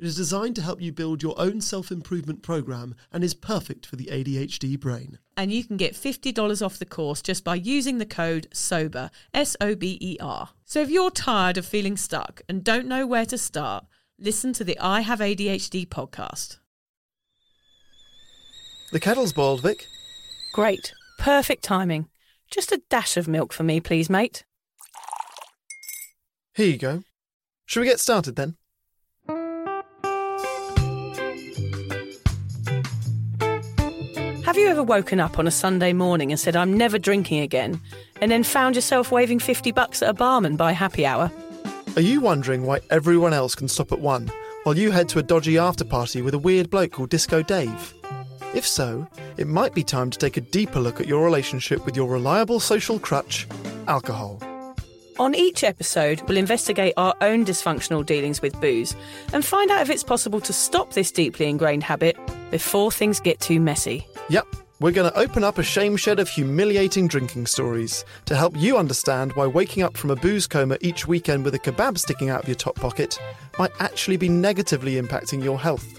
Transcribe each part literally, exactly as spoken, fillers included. It is designed to help you build your own self-improvement program and is perfect for the A D H D brain. And you can get fifty dollars off the course just by using the code SOBER, S O B E R. So if you're tired of feeling stuck and don't know where to start, listen to the I Have A D H D podcast. The kettle's boiled, Vic. Great. Perfect timing. Just a dash of milk for me, please, mate. Here you go. Shall we get started then? Have you ever woken up on a Sunday morning and said, "I'm never drinking again," and then found yourself waving fifty bucks at a barman by happy hour? Are you wondering why everyone else can stop at one while you head to a dodgy after-party with a weird bloke called Disco Dave? If so, it might be time to take a deeper look at your relationship with your reliable social crutch, alcohol. On each episode, we'll investigate our own dysfunctional dealings with booze and find out if it's possible to stop this deeply ingrained habit before things get too messy. Yep, we're going to open up a shame shed of humiliating drinking stories to help you understand why waking up from a booze coma each weekend with a kebab sticking out of your top pocket might actually be negatively impacting your health.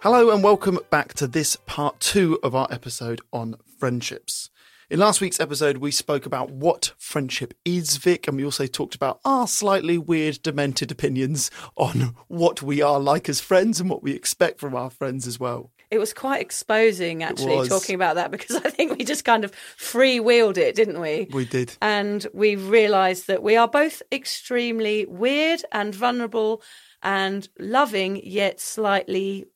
Hello and welcome back to this part two of our episode on friendships. In last week's episode, we spoke about what friendship is, Vic, and we also talked about our slightly weird, demented opinions on what we are like as friends and what we expect from our friends as well. It was quite exposing, actually, talking about that, because I think we just kind of freewheeled it, didn't we? We did. And we realised that we are both extremely weird and vulnerable and loving, yet slightly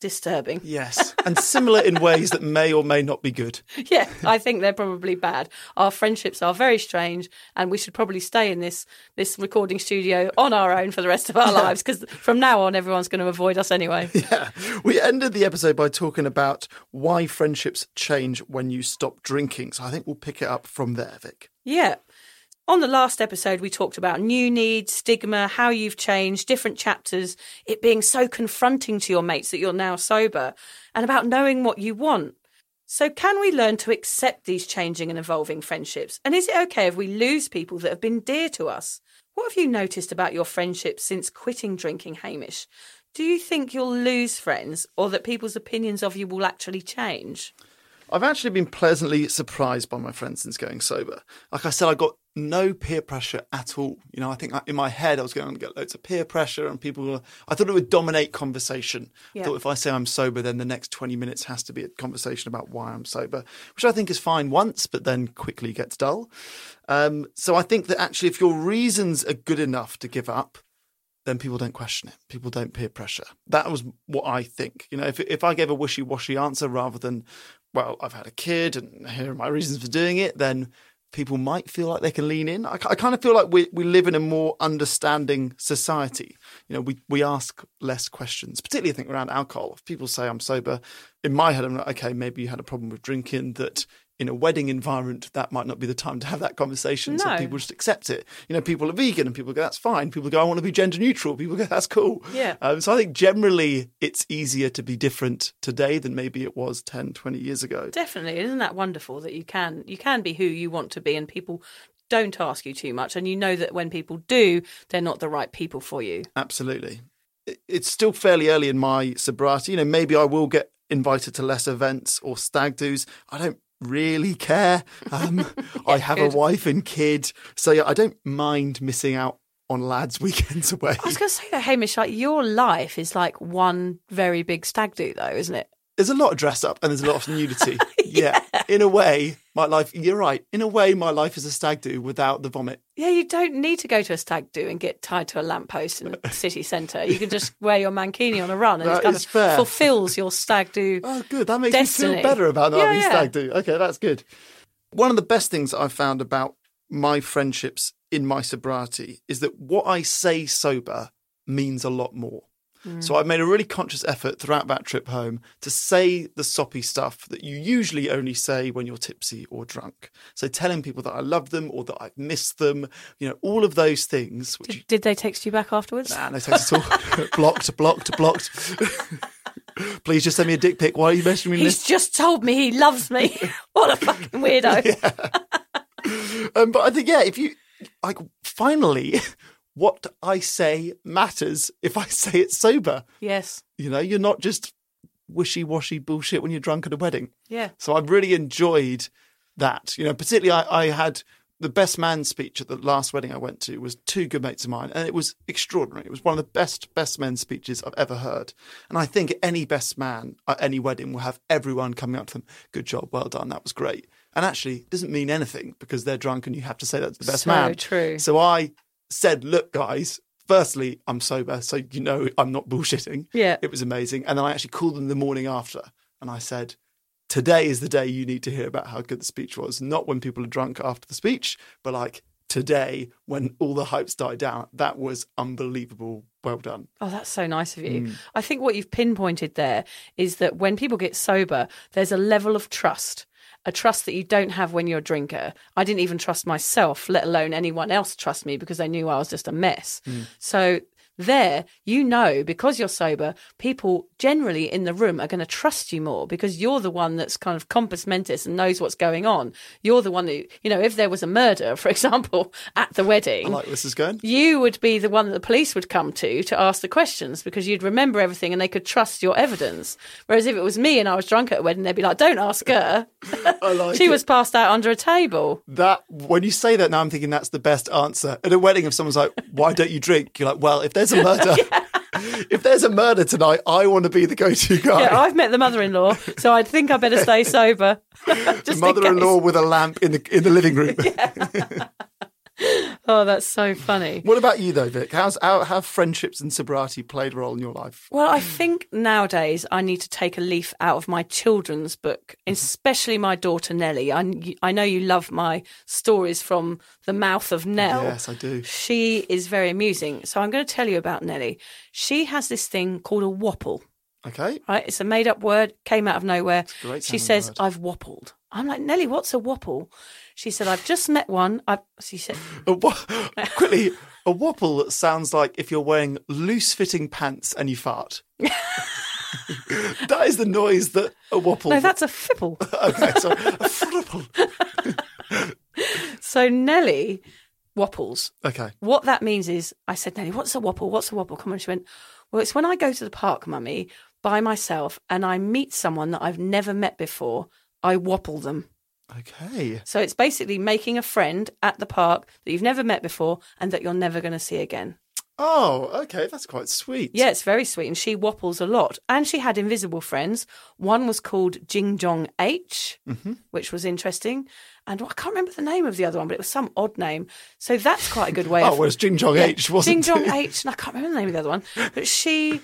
disturbing. Yes, and similar in ways that may or may not be good. Yeah, I think they're probably bad. Our friendships are very strange, and we should probably stay in this this recording studio on our own for the rest of our lives, because from now on everyone's going to avoid us anyway. Yeah. We ended the episode by talking about why friendships change when you stop drinking, so I think we'll pick it up from there, Vic. Yeah. On the last episode, we talked about new needs, stigma, how you've changed, different chapters, it being so confronting to your mates that you're now sober, and about knowing what you want. So can we learn to accept these changing and evolving friendships? And is it okay if we lose people that have been dear to us? What have you noticed about your friendships since quitting drinking, Hamish? Do you think you'll lose friends, or that people's opinions of you will actually change? I've actually been pleasantly surprised by my friends since going sober. Like I said, I got no peer pressure at all. You know, I think in my head I was going to get loads of peer pressure and people were, I thought it would dominate conversation. Yeah. I thought if I say I'm sober, then the next twenty minutes has to be a conversation about why I'm sober, which I think is fine once, but then quickly gets dull. Um, so I think that actually if your reasons are good enough to give up, then people don't question it. People don't peer pressure. That was what I think. You know, if if I gave a wishy-washy answer rather than, well, I've had a kid and here are my reasons for doing it, then people might feel like they can lean in. I, I kind of feel like we we live in a more understanding society. You know, we, we ask less questions, particularly I think around alcohol. If people say I'm sober, in my head I'm like, okay, maybe you had a problem with drinking that in a wedding environment, that might not be the time to have that conversation. No. So people just accept it. You know, people are vegan and people go, that's fine. People go, I want to be gender neutral. People go, that's cool. Yeah. Um, so I think generally it's easier to be different today than maybe it was ten, twenty years ago. Definitely. Isn't that wonderful that you can you can be who you want to be and people don't ask you too much. And you know that when people do, they're not the right people for you. Absolutely. It's still fairly early in my sobriety. You know, maybe I will get invited to less events or stag do's. I don't really care. Um, yeah, I have good. a wife and kid. So yeah, I don't mind missing out on lads' weekends away. I was going to say that, Hamish, like your life is like one very big stag do though, isn't it? There's a lot of dress up and there's a lot of nudity. yeah. yeah. In a way, my life, you're right. In a way, my life is a stag do without the vomit. Yeah, you don't need to go to a stag do and get tied to a lamppost in the city centre. You can just wear your mankini on a run and that it kind of fair. fulfills your stag do. Oh, good. That makes destiny. me feel better about not yeah, having yeah. stag do. Okay, that's good. One of the best things I've found about my friendships in my sobriety is that what I say sober means a lot more. Mm. So I made a really conscious effort throughout that trip home to say the soppy stuff that you usually only say when you're tipsy or drunk. So telling people that I love them or that I've missed them, you know, all of those things. Which... Did, did they text you back afterwards? Nah, no text at all. blocked, blocked, blocked. Please just send me a dick pic. Why are you messaging me? He's this? just told me he loves me. What a fucking weirdo. Yeah. um, but I think, yeah, if you, like, finally... What I say matters if I say it sober. Yes. You know, you're not just wishy-washy bullshit when you're drunk at a wedding. Yeah. So I've really enjoyed that. You know, particularly I, I had the best man speech at the last wedding I went to was two good mates of mine. And it was extraordinary. It was one of the best, best men speeches I've ever heard. And I think any best man at any wedding will have everyone coming up to them. Good job. Well done. That was great. And actually it doesn't mean anything because they're drunk and you have to say that to the best so man. So true. So I... said, look, guys, firstly, I'm sober, so you know I'm not bullshitting. Yeah. It was amazing. And then I actually called them the morning after and I said, today is the day you need to hear about how good the speech was. Not when people are drunk after the speech, but like today when all the hype's died down. That was unbelievable. Well done. Oh, that's so nice of you. Mm. I think what you've pinpointed there is that when people get sober, there's a level of trust. A trust that you don't have when you're a drinker. I didn't even trust myself, let alone anyone else trust me because they knew I was just a mess. Mm. So there, you know, because you're sober, people generally in the room are going to trust you more because you're the one that's kind of compass mentis and knows what's going on. You're the one who, you know, if there was a murder, for example, at the wedding, I like this is going. You would be the one that the police would come to to ask the questions because you'd remember everything and they could trust your evidence. Whereas if it was me and I was drunk at a wedding, they'd be like, don't ask her. I like she it. was passed out under a table. That when you say that now, I'm thinking that's the best answer. At a wedding, if someone's like, why don't you drink? You're like, well, if there's a murder. yeah. If there's a murder tonight, I want to be the go-to guy. Yeah, I've met the mother-in-law, so I think I better stay sober. The mother-in-law with a lamp in the in the living room. Yeah. Oh, that's so funny. What about you, though, Vic? How's, how have friendships and sobriety played a role in your life? Well, I think nowadays I need to take a leaf out of my children's book, especially my daughter, Nellie. I, I know you love my stories from the mouth of Nell. Yes, I do. She is very amusing. So I'm going to tell you about Nellie. She has this thing called a wobble. Okay. Right? It's a made-up word, came out of nowhere. She says, word. I've wobbled. I'm like, Nellie, what's a wobble? She said, I've just met one. I, she said, a wo- quickly, a wobble sounds like if you're wearing loose-fitting pants and you fart. That is the noise that a wobble. No, that's a fibble. Okay, sorry, a fribble. So Nellie wobbles. Okay. What that means is, I said, Nellie, what's a wobble? What's a wobble? Come on. She went, well, it's when I go to the park, Mummy, by myself, and I meet someone that I've never met before. I wobble them. Okay. So it's basically making a friend at the park that you've never met before and that you're never going to see again. Oh, okay. That's quite sweet. Yeah, it's very sweet. And she wapples a lot. And she had invisible friends. One was called Jingjong H, mm-hmm. which was interesting. And I can't remember the name of the other one, but it was some odd name. So that's quite a good way. oh, of... well, it's Jingjong yeah, H, wasn't Jingjong it? Jingjong H. And I can't remember the name of the other one. But she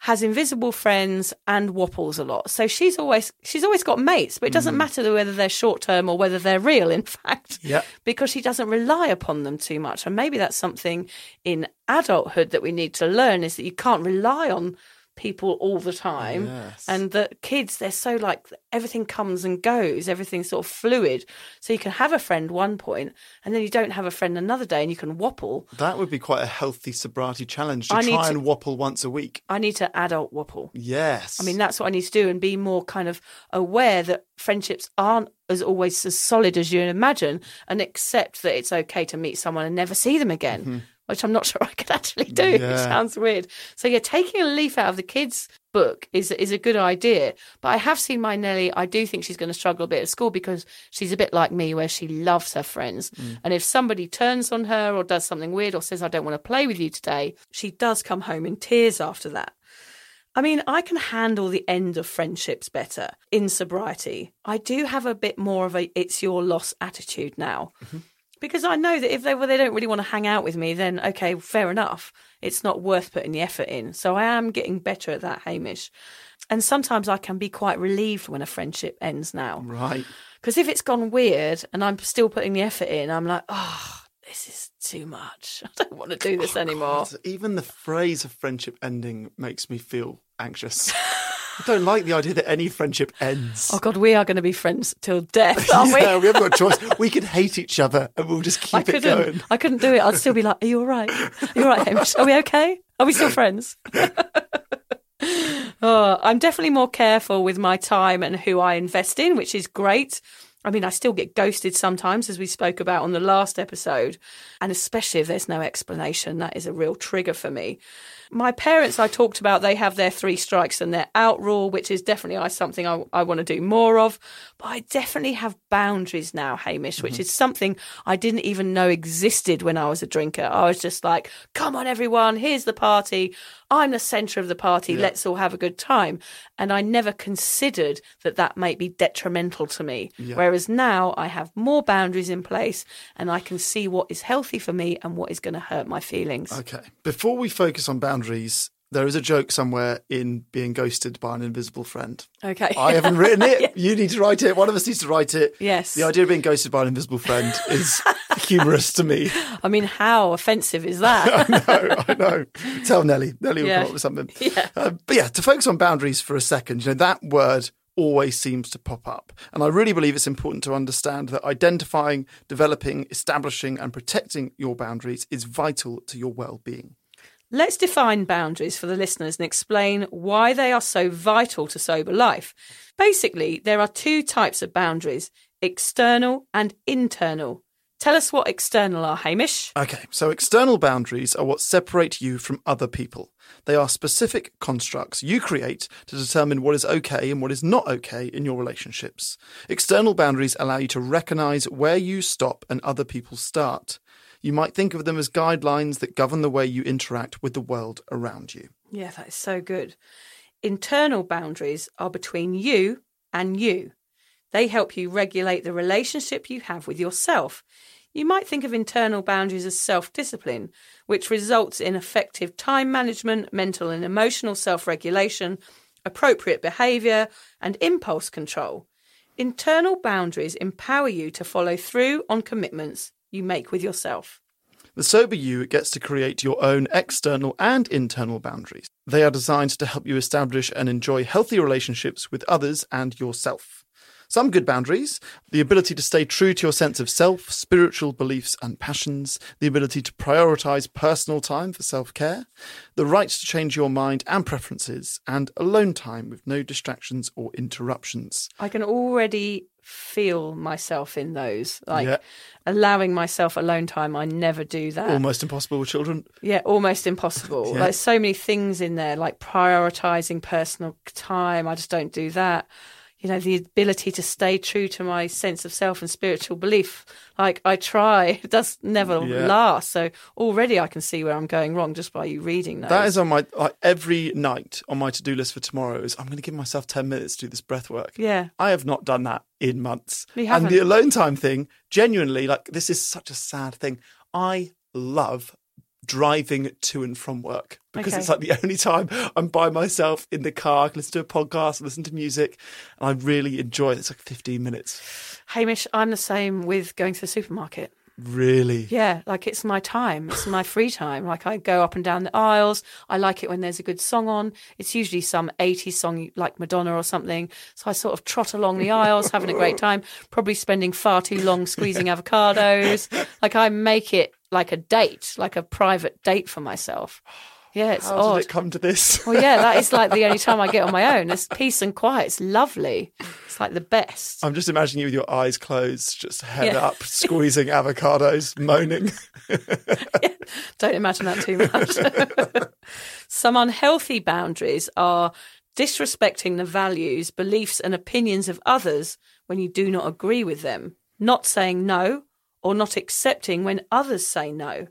has invisible friends and wapples a lot. So she's always she's always got mates, but it doesn't mm. matter whether they're short-term or whether they're real, in fact, yep. because she doesn't rely upon them too much. And maybe that's something in adulthood that we need to learn, is that you can't rely on people all the time. Yes. And the kids, they're so like everything comes and goes, everything's sort of fluid. So you can have a friend one point and then you don't have a friend another day and you can wapple. That would be quite a healthy sobriety challenge to I try to, and wapple once a week. I need to adult wapple. Yes. I mean, that's what I need to do, and be more kind of aware that friendships aren't as always as solid as you imagine, and accept that it's okay to meet someone and never see them again. Mm-hmm. Which I'm not sure I could actually do. Yeah. It sounds weird. So, yeah, taking a leaf out of the kids' book is is a good idea. But I have seen my Nellie. I do think she's going to struggle a bit at school because she's a bit like me where she loves her friends. Mm. And if somebody turns on her or does something weird or says, I don't want to play with you today, she does come home in tears after that. I mean, I can handle the end of friendships better in sobriety. I do have a bit more of a it's your loss attitude now. Mm-hmm. Because I know that if they well, they don't really want to hang out with me, then, okay, fair enough. It's not worth putting the effort in. So I am getting better at that, Hamish. And sometimes I can be quite relieved when a friendship ends now. Right. Because if it's gone weird and I'm still putting the effort in, I'm like, oh, this is too much. I don't want to do this oh, anymore. God. Even the phrase of friendship ending makes me feel anxious. I don't like the idea that any friendship ends. Oh, God, we are going to be friends till death, aren't we? Yeah, we haven't got a choice. We could hate each other and we'll just keep I it couldn't, going. I couldn't do it. I'd still be like, are you all right? Are you all right, Hamish? Are we okay? Are we still friends? oh, I'm definitely more careful with my time and who I invest in, which is great. I mean, I still get ghosted sometimes, as we spoke about on the last episode, and especially if there's no explanation, that is a real trigger for me. My parents, I talked about, they have their three strikes and their out rule, which is definitely something I, I want to do more of. But I definitely have boundaries now, Hamish, which mm-hmm. is something I didn't even know existed when I was a drinker. I was just like, come on, everyone, here's the party. I'm the centre of the party. Yeah. Let's all have a good time. And I never considered that that might be detrimental to me. Yeah. Whereas now I have more boundaries in place and I can see what is healthy for me and what is going to hurt my feelings. Okay. Before we focus on boundaries, there is a joke somewhere in being ghosted by an invisible friend. Okay. I haven't written it. yeah. You need to write it. One of us needs to write it. Yes. The idea of being ghosted by an invisible friend is humorous to me. I mean, how offensive is that? I know, I know. Tell Nellie. Nellie will yeah. come up with something. Yeah. Uh, but yeah, to focus on boundaries for a second, you know, that word always seems to pop up. And I really believe it's important to understand that identifying, developing, establishing and protecting your boundaries is vital to your well-being. Let's define boundaries for the listeners and explain why they are so vital to sober life. Basically, there are two types of boundaries, external and internal. Tell us what external are, Hamish. Okay, so external boundaries are what separate you from other people. They are specific constructs you create to determine what is okay and what is not okay in your relationships. External boundaries allow you to recognise where you stop and other people start. You might think of them as guidelines that govern the way you interact with the world around you. Yeah, that is so good. Internal boundaries are between you and you. They help you regulate the relationship you have with yourself. You might think of internal boundaries as self-discipline, which results in effective time management, mental and emotional self-regulation, appropriate behaviour, and impulse control. Internal boundaries empower you to follow through on commitments you make with yourself. The sober you gets to create your own external and internal boundaries. They are designed to help you establish and enjoy healthy relationships with others and yourself. Some good boundaries, the ability to stay true to your sense of self, spiritual beliefs and passions, the ability to prioritise personal time for self-care, the right to change your mind and preferences, and alone time with no distractions or interruptions. I can already feel myself in those, like yeah. allowing myself alone time. I never do that. Almost impossible with children. Yeah, almost impossible. yeah. Like so many things in there, like prioritising personal time. I just don't do that. you know, the ability to stay true to my sense of self and spiritual belief. Like, I try, it does never yeah. last. So already I can see where I'm going wrong just by you reading those. That is on my, like, every night on my to-do list for tomorrow is I'm going to give myself ten minutes to do this breath work. Yeah. I have not done that in months. We haven't. And the alone time thing, genuinely, like, this is such a sad thing. I love driving to and from work because okay. it's like the only time I'm by myself in the car. I can listen to a podcast, listen to music, and I really enjoy it. It's like fifteen minutes. Hamish, I'm the same with going to the supermarket. Really? Yeah, like, it's my time. It's my free time. Like, I go up and down the aisles. I like it when there's a good song on. It's usually some eighties song like Madonna or something. So I sort of trot along the aisles, having a great time, probably spending far too long squeezing yeah. avocados. Like, I make it like a date, like a private date for myself. Yeah, it's How odd. How did it come to this? Well, yeah, that is like the only time I get on my own. It's peace and quiet. It's lovely. It's like the best. I'm just imagining you with your eyes closed, just head yeah. up, squeezing avocados, moaning. Yeah, don't imagine that too much. Some unhealthy boundaries are disrespecting the values, beliefs and opinions of others when you do not agree with them, not saying no or not accepting when others say no.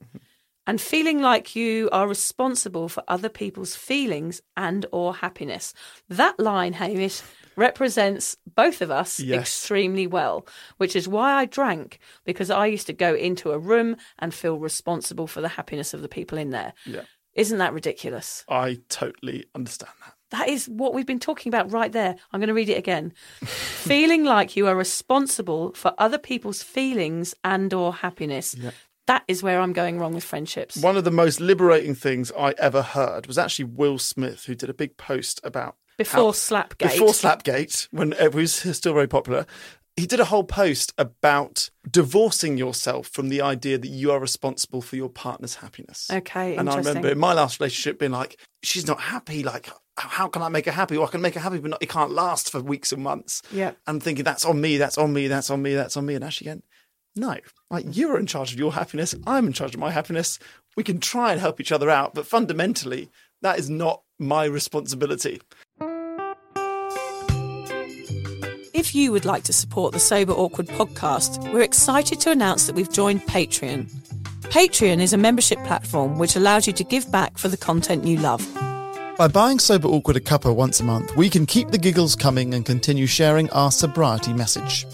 And feeling like you are responsible for other people's feelings and or happiness. That line, Hamish, represents both of us yes. extremely well, which is why I drank, because I used to go into a room and feel responsible for the happiness of the people in there. Yeah. Isn't that ridiculous? I totally understand that. That is what we've been talking about right there. I'm going to read it again. Feeling like you are responsible for other people's feelings and or happiness. Yeah. That is where I'm going wrong with friendships. One of the most liberating things I ever heard was actually Will Smith, who did a big post about... Before how, Slapgate. Before Slapgate, when it was still very popular. He did a whole post about divorcing yourself from the idea that you are responsible for your partner's happiness. Okay, and interesting. I remember in my last relationship being like, she's not happy, like... how can I make her happy? Well, I can make her happy, but not, it can't last for weeks and months. Yeah. And thinking, that's on me, that's on me, that's on me, that's on me. And actually again, no, like, you're in charge of your happiness. I'm in charge of my happiness. We can try and help each other out, but fundamentally, that is not my responsibility. If you would like to support the Sober Awkward podcast, we're excited to announce that we've joined Patreon. Patreon is a membership platform which allows you to give back for the content you love. By buying Sober Awkward a cuppa once a month, we can keep the giggles coming and continue sharing our sobriety message.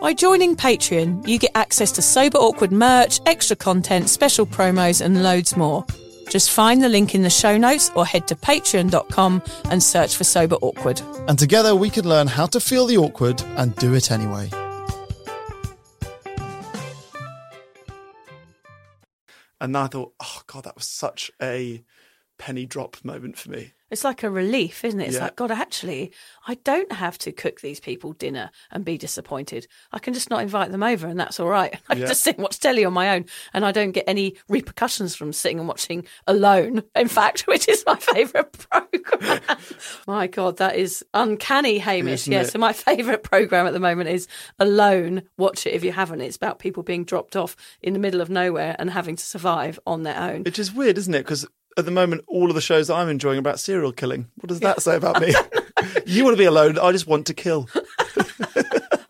By joining Patreon, you get access to Sober Awkward merch, extra content, special promos and loads more. Just find the link in the show notes or head to patreon dot com and search for Sober Awkward. And together we can learn how to feel the awkward and do it anyway. And I thought, oh God, that was such a... penny drop moment for me. It's like a relief, isn't it? It's yeah. like, God, actually, I don't have to cook these people dinner and be disappointed. I can just not invite them over and that's all right. I can yeah. just sit and watch telly on my own and I don't get any repercussions from sitting and watching Alone, in fact, which is my favourite programme. My God, that is uncanny, Hamish. Isn't yeah, it? So my favourite programme at the moment is Alone. Watch it if you haven't. It's about people being dropped off in the middle of nowhere and having to survive on their own. Which is weird, isn't it? Because at the moment, all of the shows that I'm enjoying are about serial killing. What does that yeah. say about me? You want to be alone. I just want to kill.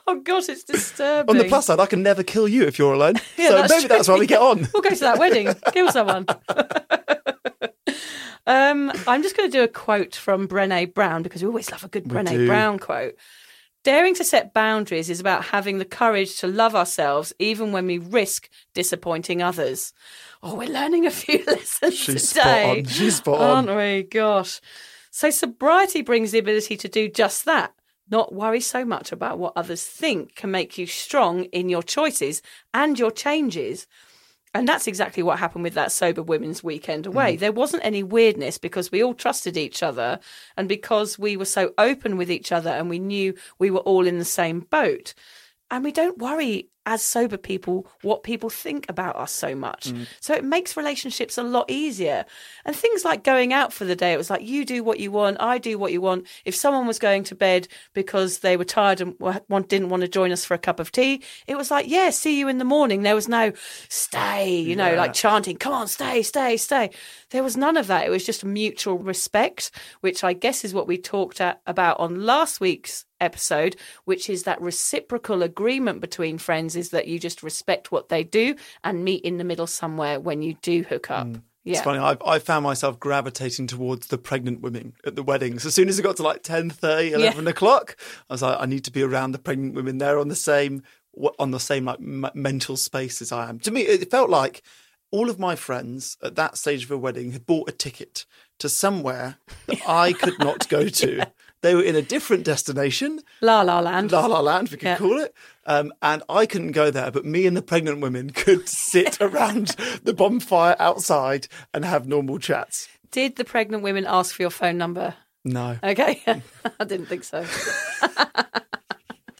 Oh, God, it's disturbing. On the plus side, I can never kill you if you're alone. Yeah, so that's maybe true. That's why we get on. We'll go to that wedding. Kill someone. um, I'm just going to do a quote from Brené Brown because we always love a good we Brené do. Brown quote. Daring to set boundaries is about having the courage to love ourselves even when we risk disappointing others. Oh, we're learning a few lessons She's today. Spot on. She's spot on. Aren't we? Gosh. So sobriety brings the ability to do just that, not worry so much about what others think can make you strong in your choices and your changes. And that's exactly what happened with that Sober Women's Weekend away. Mm. There wasn't any weirdness because we all trusted each other and because we were so open with each other and we knew we were all in the same boat. And we don't worry as sober people, what people think about us so much. Mm. So it makes relationships a lot easier. And things like going out for the day, it was like, you do what you want, I do what you want. If someone was going to bed because they were tired and didn't want to join us for a cup of tea, it was like, yeah, see you in the morning. There was no stay, you know, yeah. like chanting, come on, stay, stay, stay. There was none of that. It was just mutual respect, which I guess is what we talked at, about on last week's episode, which is that reciprocal agreement between friends is that you just respect what they do and meet in the middle somewhere when you do hook up. Mm. Yeah. It's funny, I, I found myself gravitating towards the pregnant women at the weddings. As soon as it got to like ten thirty, eleven yeah. o'clock, I was like, I need to be around the pregnant women. They're on the same, on the same like m- mental space as I am. To me, it felt like all of my friends at that stage of a wedding had bought a ticket to somewhere that I could not go to. yeah. They were in a different destination. La La Land. La La Land, we could yeah. call it. Um, and I couldn't go there, but me and the pregnant women could sit around the bonfire outside and have normal chats. Did the pregnant women ask for your phone number? No. Okay. I didn't think so.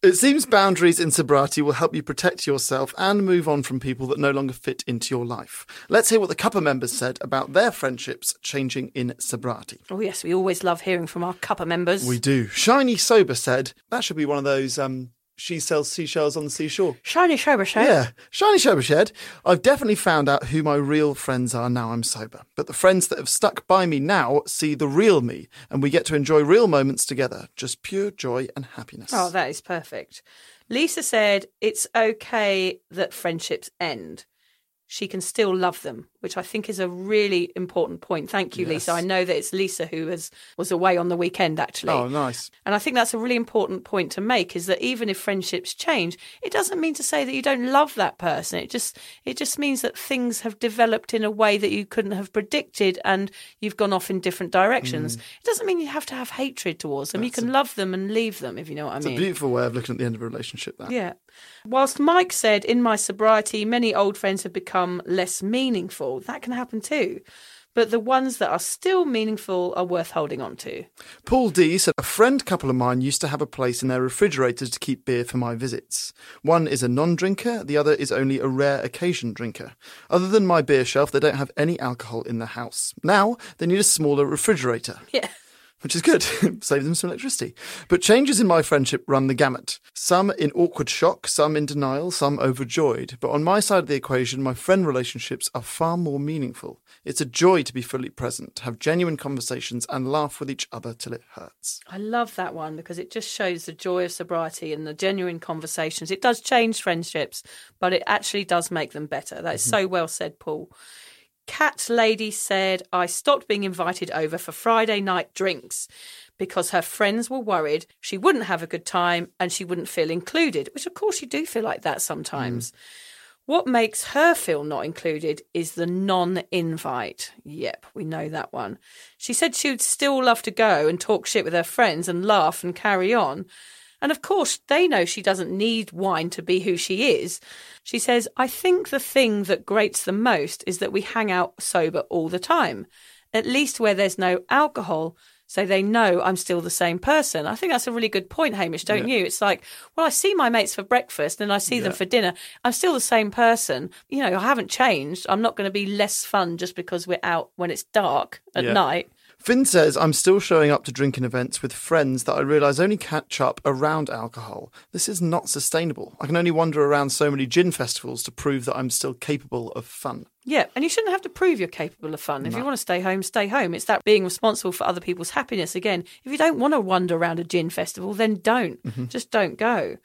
It seems boundaries in sobriety will help you protect yourself and move on from people that no longer fit into your life. Let's hear what the Cuppa members said about their friendships changing in sobriety. Oh, yes, we always love hearing from our Cuppa members. We do. Shiny Sober said, that should be one of those... Um, she sells seashells on the seashore. Shiny Sober Shed. Yeah, Shiny Sober Shed. I've definitely found out who my real friends are now I'm sober. But the friends that have stuck by me now see the real me, and we get to enjoy real moments together. Just pure joy and happiness. Oh, that is perfect. Lisa said, it's okay that friendships end. She can still love them, which I think is a really important point. Thank you, yes. Lisa. I know that it's Lisa who has, was away on the weekend, actually. Oh, nice. And I think that's a really important point to make, is that even if friendships change, it doesn't mean to say that you don't love that person. It just it just means that things have developed in a way that you couldn't have predicted and you've gone off in different directions. Mm. It doesn't mean you have to have hatred towards them. That's you can a, love them and leave them, if you know what I mean. It's a beautiful way of looking at the end of a relationship, that. Yeah. Whilst Mike said, in my sobriety, many old friends have become less meaningful. That can happen too. But the ones that are still meaningful are worth holding on to. Paul D said, a friend couple of mine used to have a place in their refrigerator to keep beer for my visits. One is a non-drinker, the other is only a rare occasion drinker. Other than my beer shelf, they don't have any alcohol in the house. Now they need a smaller refrigerator. Yeah. Which is good, saves them some electricity. But changes in my friendship run the gamut. Some in awkward shock, some in denial, some overjoyed. But on my side of the equation, my friend relationships are far more meaningful. It's a joy to be fully present, have genuine conversations and laugh with each other till it hurts. I love that one because it just shows the joy of sobriety and the genuine conversations. It does change friendships, but it actually does make them better. That is mm-hmm. so well said, Paul. Cat Lady said, I stopped being invited over for Friday night drinks because her friends were worried she wouldn't have a good time and she wouldn't feel included, which of course you do feel like that sometimes. Mm. What makes her feel not included is the non-invite. Yep, we know that one. She said she would still love to go and talk shit with her friends and laugh and carry on. And of course, they know she doesn't need wine to be who she is. She says, I think the thing that grates the most is that we hang out sober all the time, at least where there's no alcohol, so they know I'm still the same person. I think that's a really good point, Hamish, don't yeah. you? It's like, well, I see my mates for breakfast and I see yeah. them for dinner. I'm still the same person. You know, I haven't changed. I'm not going to be less fun just because we're out when it's dark at yeah. night. Finn says, I'm still showing up to drinking events with friends that I realise only catch up around alcohol. This is not sustainable. I can only wander around so many gin festivals to prove that I'm still capable of fun. Yeah, and you shouldn't have to prove you're capable of fun. If no. you want to stay home, stay home. It's that being responsible for other people's happiness. Again, if you don't want to wander around a gin festival, then don't. Mm-hmm. Just don't go.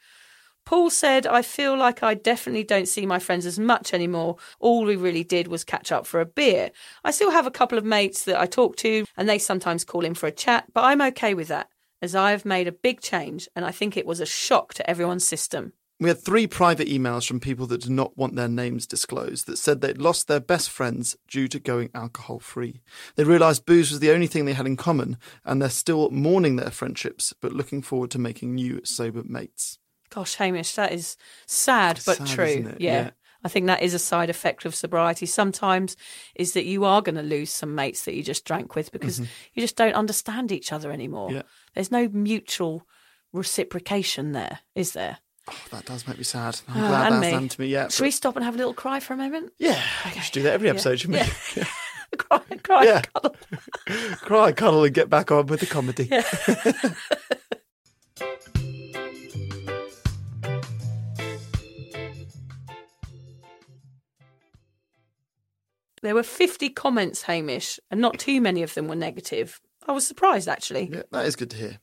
Paul said, I feel like I definitely don't see my friends as much anymore. All we really did was catch up for a beer. I still have a couple of mates that I talk to and they sometimes call in for a chat, but I'm okay with that as I have made a big change and I think it was a shock to everyone's system. We had three private emails from people that did not want their names disclosed that said they'd lost their best friends due to going alcohol-free. They realised booze was the only thing they had in common and they're still mourning their friendships but looking forward to making new sober mates. Gosh, Hamish, that is sad but sad, true. Isn't it? Yeah. yeah. I think that is a side effect of sobriety sometimes is that you are going to lose some mates that you just drank with because mm-hmm. you just don't understand each other anymore. Yeah. There's no mutual reciprocation there, is there? Oh, that does make me sad. I'm oh, glad that's me. happened to me. Yeah. Should but... we stop and have a little cry for a moment? Yeah. Okay. We should do that every episode, yeah. shouldn't we? Yeah. cry, cry, yeah. cuddle. Cry, cuddle, and get back on with the comedy. Yeah. There were fifty comments, Hamish, and not too many of them were negative. I was surprised, actually. Yeah, that is good to hear.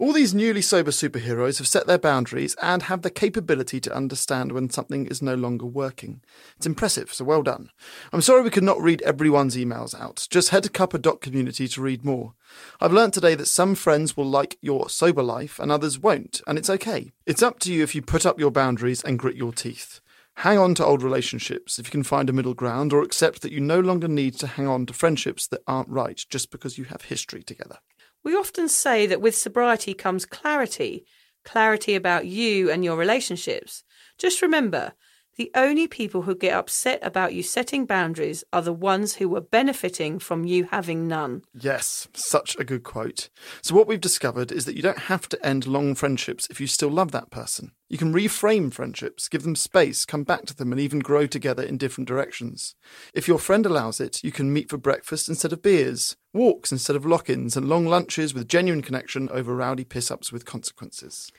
All these newly sober superheroes have set their boundaries and have the capability to understand when something is no longer working. It's impressive, so well done. I'm sorry we could not read everyone's emails out. Just head to cuppa dot community to read more. I've learnt today that some friends will like your sober life and others won't, and it's okay. It's up to you if you put up your boundaries and grit your teeth. Hang on to old relationships if you can find a middle ground, or accept that you no longer need to hang on to friendships that aren't right just because you have history together. We often say that with sobriety comes clarity, clarity about you and your relationships. Just remember, the only people who get upset about you setting boundaries are the ones who were benefiting from you having none. Yes, such a good quote. So what we've discovered is that you don't have to end long friendships if you still love that person. You can reframe friendships, give them space, come back to them and even grow together in different directions. If your friend allows it, you can meet for breakfast instead of beers, walks instead of lock-ins, and long lunches with genuine connection over rowdy piss-ups with consequences.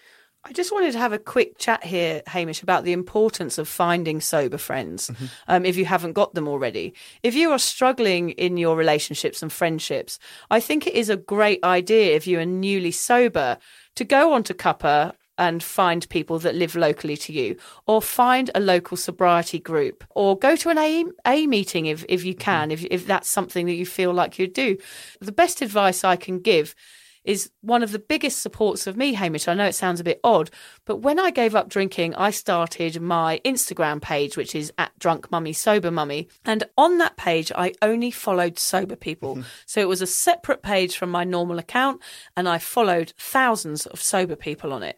I just wanted to have a quick chat here, Hamish, about the importance of finding sober friends, mm-hmm. um, if you haven't got them already. If you are struggling in your relationships and friendships, I think it is a great idea if you are newly sober to go onto Cuppa and find people that live locally to you, or find a local sobriety group, or go to an A, A meeting if, if you can, mm-hmm. if, if that's something that you feel like you'd do. The best advice I can give is one of the biggest supports of me, Hamish. I know it sounds a bit odd, but when I gave up drinking, I started my Instagram page, which is at drunkmummysobermummy. And on that page, I only followed sober people. Mm-hmm. So it was a separate page from my normal account, and I followed thousands of sober people on it.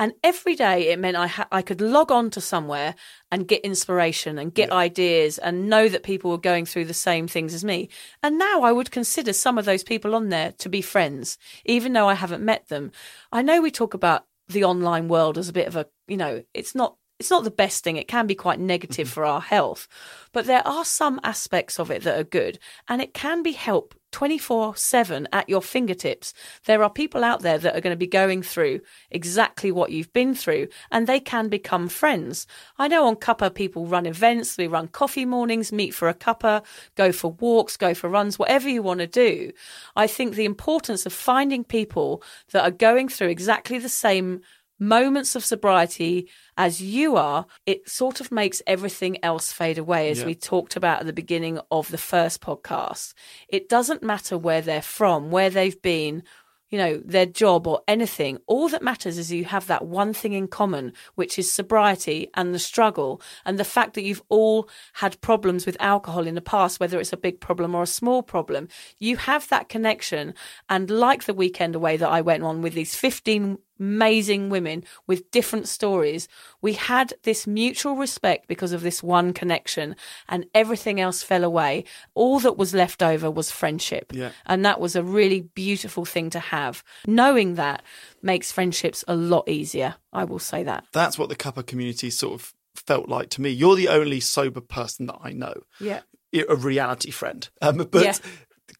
And every day it meant I ha- I could log on to somewhere and get inspiration and get yeah. ideas and know that people were going through the same things as me. And now I would consider some of those people on there to be friends, even though I haven't met them. I know we talk about the online world as a bit of a, you know, it's not it's not the best thing. It can be quite negative for our health. But there are some aspects of it that are good, and it can be help twenty-four seven at your fingertips. There are people out there that are going to be going through exactly what you've been through, and they can become friends. I know on Cuppa people run events, we run coffee mornings, meet for a cuppa, go for walks, go for runs, whatever you want to do. I think the importance of finding people that are going through exactly the same moments of sobriety as you are, it sort of makes everything else fade away, as yeah. we talked about at the beginning of the first podcast. It doesn't matter where they're from, where they've been, you know, their job or anything. All that matters is you have that one thing in common, which is sobriety and the struggle and the fact that you've all had problems with alcohol in the past, whether it's a big problem or a small problem. You have that connection. And like the weekend away that I went on with these fifteen amazing women with different stories, we had this mutual respect because of this one connection, and everything else fell away. All that was left over was friendship. Yeah. And that was a really beautiful thing to have. Knowing that makes friendships a lot easier. I will say that. That's what the Cuppa community sort of felt like to me. You're the only sober person that I know. Yeah. A reality friend. Um, but yeah.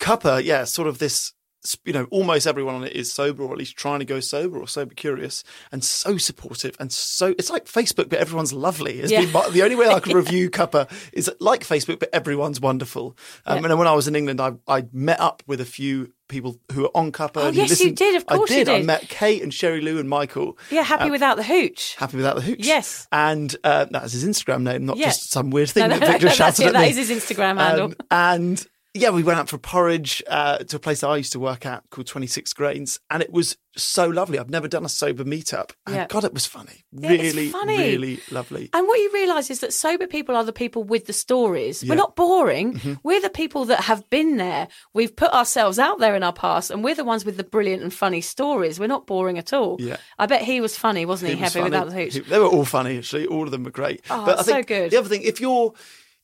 Cuppa, yeah, sort of this, you know, almost everyone on it is sober, or at least trying to go sober or sober curious, and so supportive. And so it's like Facebook, but everyone's lovely. It's yeah. been my, the only way I can review Cuppa is like Facebook, but everyone's wonderful. Um, yeah. And when I was in England, I, I met up with a few people who are on Cuppa. Oh, yes, listened. You did, of course I did. you did. I met Kate and Sherry Lou and Michael. Yeah, Happy um, Without the Hooch. Happy Without the Hooch. Yes. And uh, that's his Instagram name, not yeah. just some weird thing no, no, that Victor no, no, shouted at That me. Is his Instagram handle. Um, and... Yeah, we went out for porridge uh, to a place I used to work at called twenty-six Grains, and it was so lovely. I've never done a sober meetup, and yeah. God, it was funny. Yeah, really, funny. really lovely. And what you realise is that sober people are the people with the stories. Yeah. We're not boring. Mm-hmm. We're the people that have been there. We've put ourselves out there in our past, and we're the ones with the brilliant and funny stories. We're not boring at all. Yeah. I bet he was funny, wasn't he? he was Heavy funny. Without the Hooch. He, they were all funny, actually. All of them were great. Oh, but I think so good. The other thing, if you're...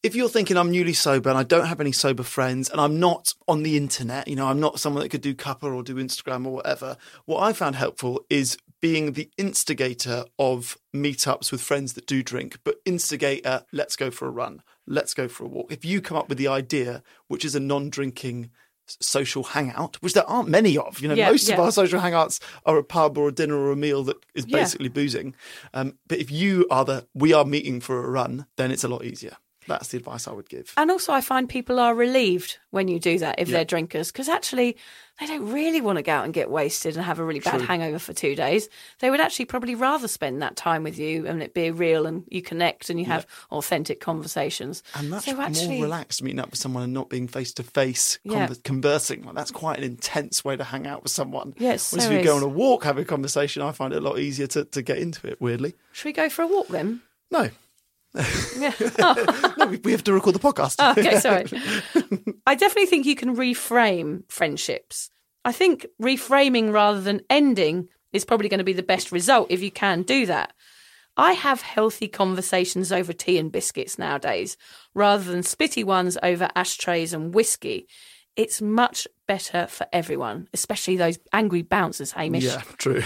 If you're thinking I'm newly sober and I don't have any sober friends and I'm not on the internet, you know, I'm not someone that could do Cuppa or do Instagram or whatever, what I found helpful is being the instigator of meetups with friends that do drink, but instigator, let's go for a run, let's go for a walk. If you come up with the idea, which is a non-drinking social hangout, which there aren't many of, you know, yeah, most yeah. of our social hangouts are a pub or a dinner or a meal that is basically yeah. boozing. Um, but if you are the, we are meeting for a run, then it's a lot easier. That's the advice I would give. And also I find people are relieved when you do that if yeah. they're drinkers, because actually they don't really want to go out and get wasted and have a really bad True. hangover for two days. They would actually probably rather spend that time with you and it be real and you connect and you have yeah. authentic conversations. And that's so actually, more relaxed, meeting up with someone and not being face-to-face yeah. con- conversing. Like, that's quite an intense way to hang out with someone. Yes, Whereas so if you is. go on a walk, have a conversation, I find it a lot easier to, to get into it, weirdly. Should we go for a walk then? No. no, we have to record the podcast. Oh, okay, sorry. I definitely think you can reframe friendships. I think reframing rather than ending is probably going to be the best result if you can do that. I have healthy conversations over tea and biscuits nowadays rather than spitty ones over ashtrays and whiskey. It's much better for everyone, especially those angry bouncers, Hamish. Yeah, true.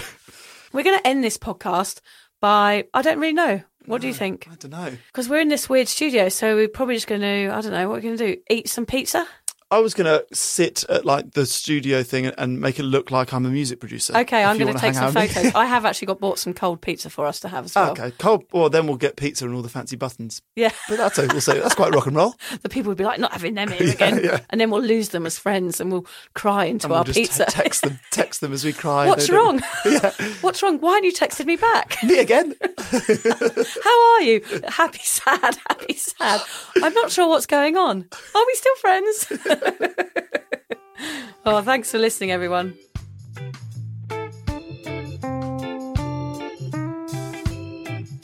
We're going to end this podcast by, I don't really know. What no, do you think? I don't know. Because we're in this weird studio, so we're probably just going to, I don't know, what are we going to do? Eat some pizza? I was going to sit at like the studio thing and make it look like I'm a music producer. Okay, I'm going to take some photos. I have actually got bought some cold pizza for us to have as well. Okay, cold. Well, then we'll get pizza and all the fancy buttons. Yeah. But that's also, that's quite rock and roll. The people would be like, not having them here yeah, again. Yeah. And then we'll lose them as friends and we'll cry into and we'll our just pizza. Te- text them, text them as we cry. What's wrong? Yeah. What's wrong? Why haven't you texted me back? Me again? How are you? Happy, sad, happy, sad. I'm not sure what's going on. Are we still friends? Oh, thanks for listening, everyone.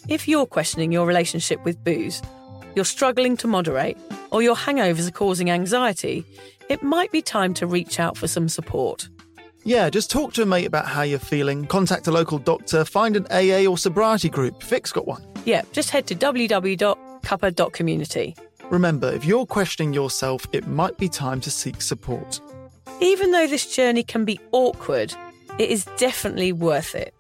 If you're questioning your relationship with booze, you're struggling to moderate, or your hangovers are causing anxiety, it might be time to reach out for some support. Yeah, just talk to a mate about how you're feeling, contact a local doctor, find an A A or sobriety group. Vic's got one. Yeah, just head to w w w dot cuppa dot community. Remember, if you're questioning yourself, it might be time to seek support. Even though this journey can be awkward, it is definitely worth it.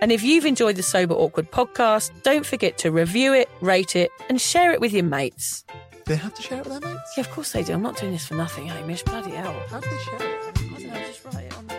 And if you've enjoyed the Sober Awkward podcast, don't forget to review it, rate it, and share it with your mates. They have to share it with their mates? Yeah, of course they do. I'm not doing this for nothing, Hamish. Bloody hell. How do they share it? I don't know, I just write it on the...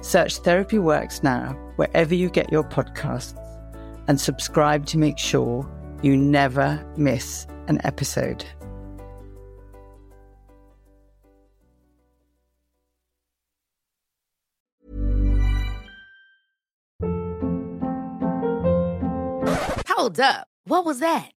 Search Therapy Works now, wherever you get your podcasts, and subscribe to make sure you never miss an episode. Hold up. What was that?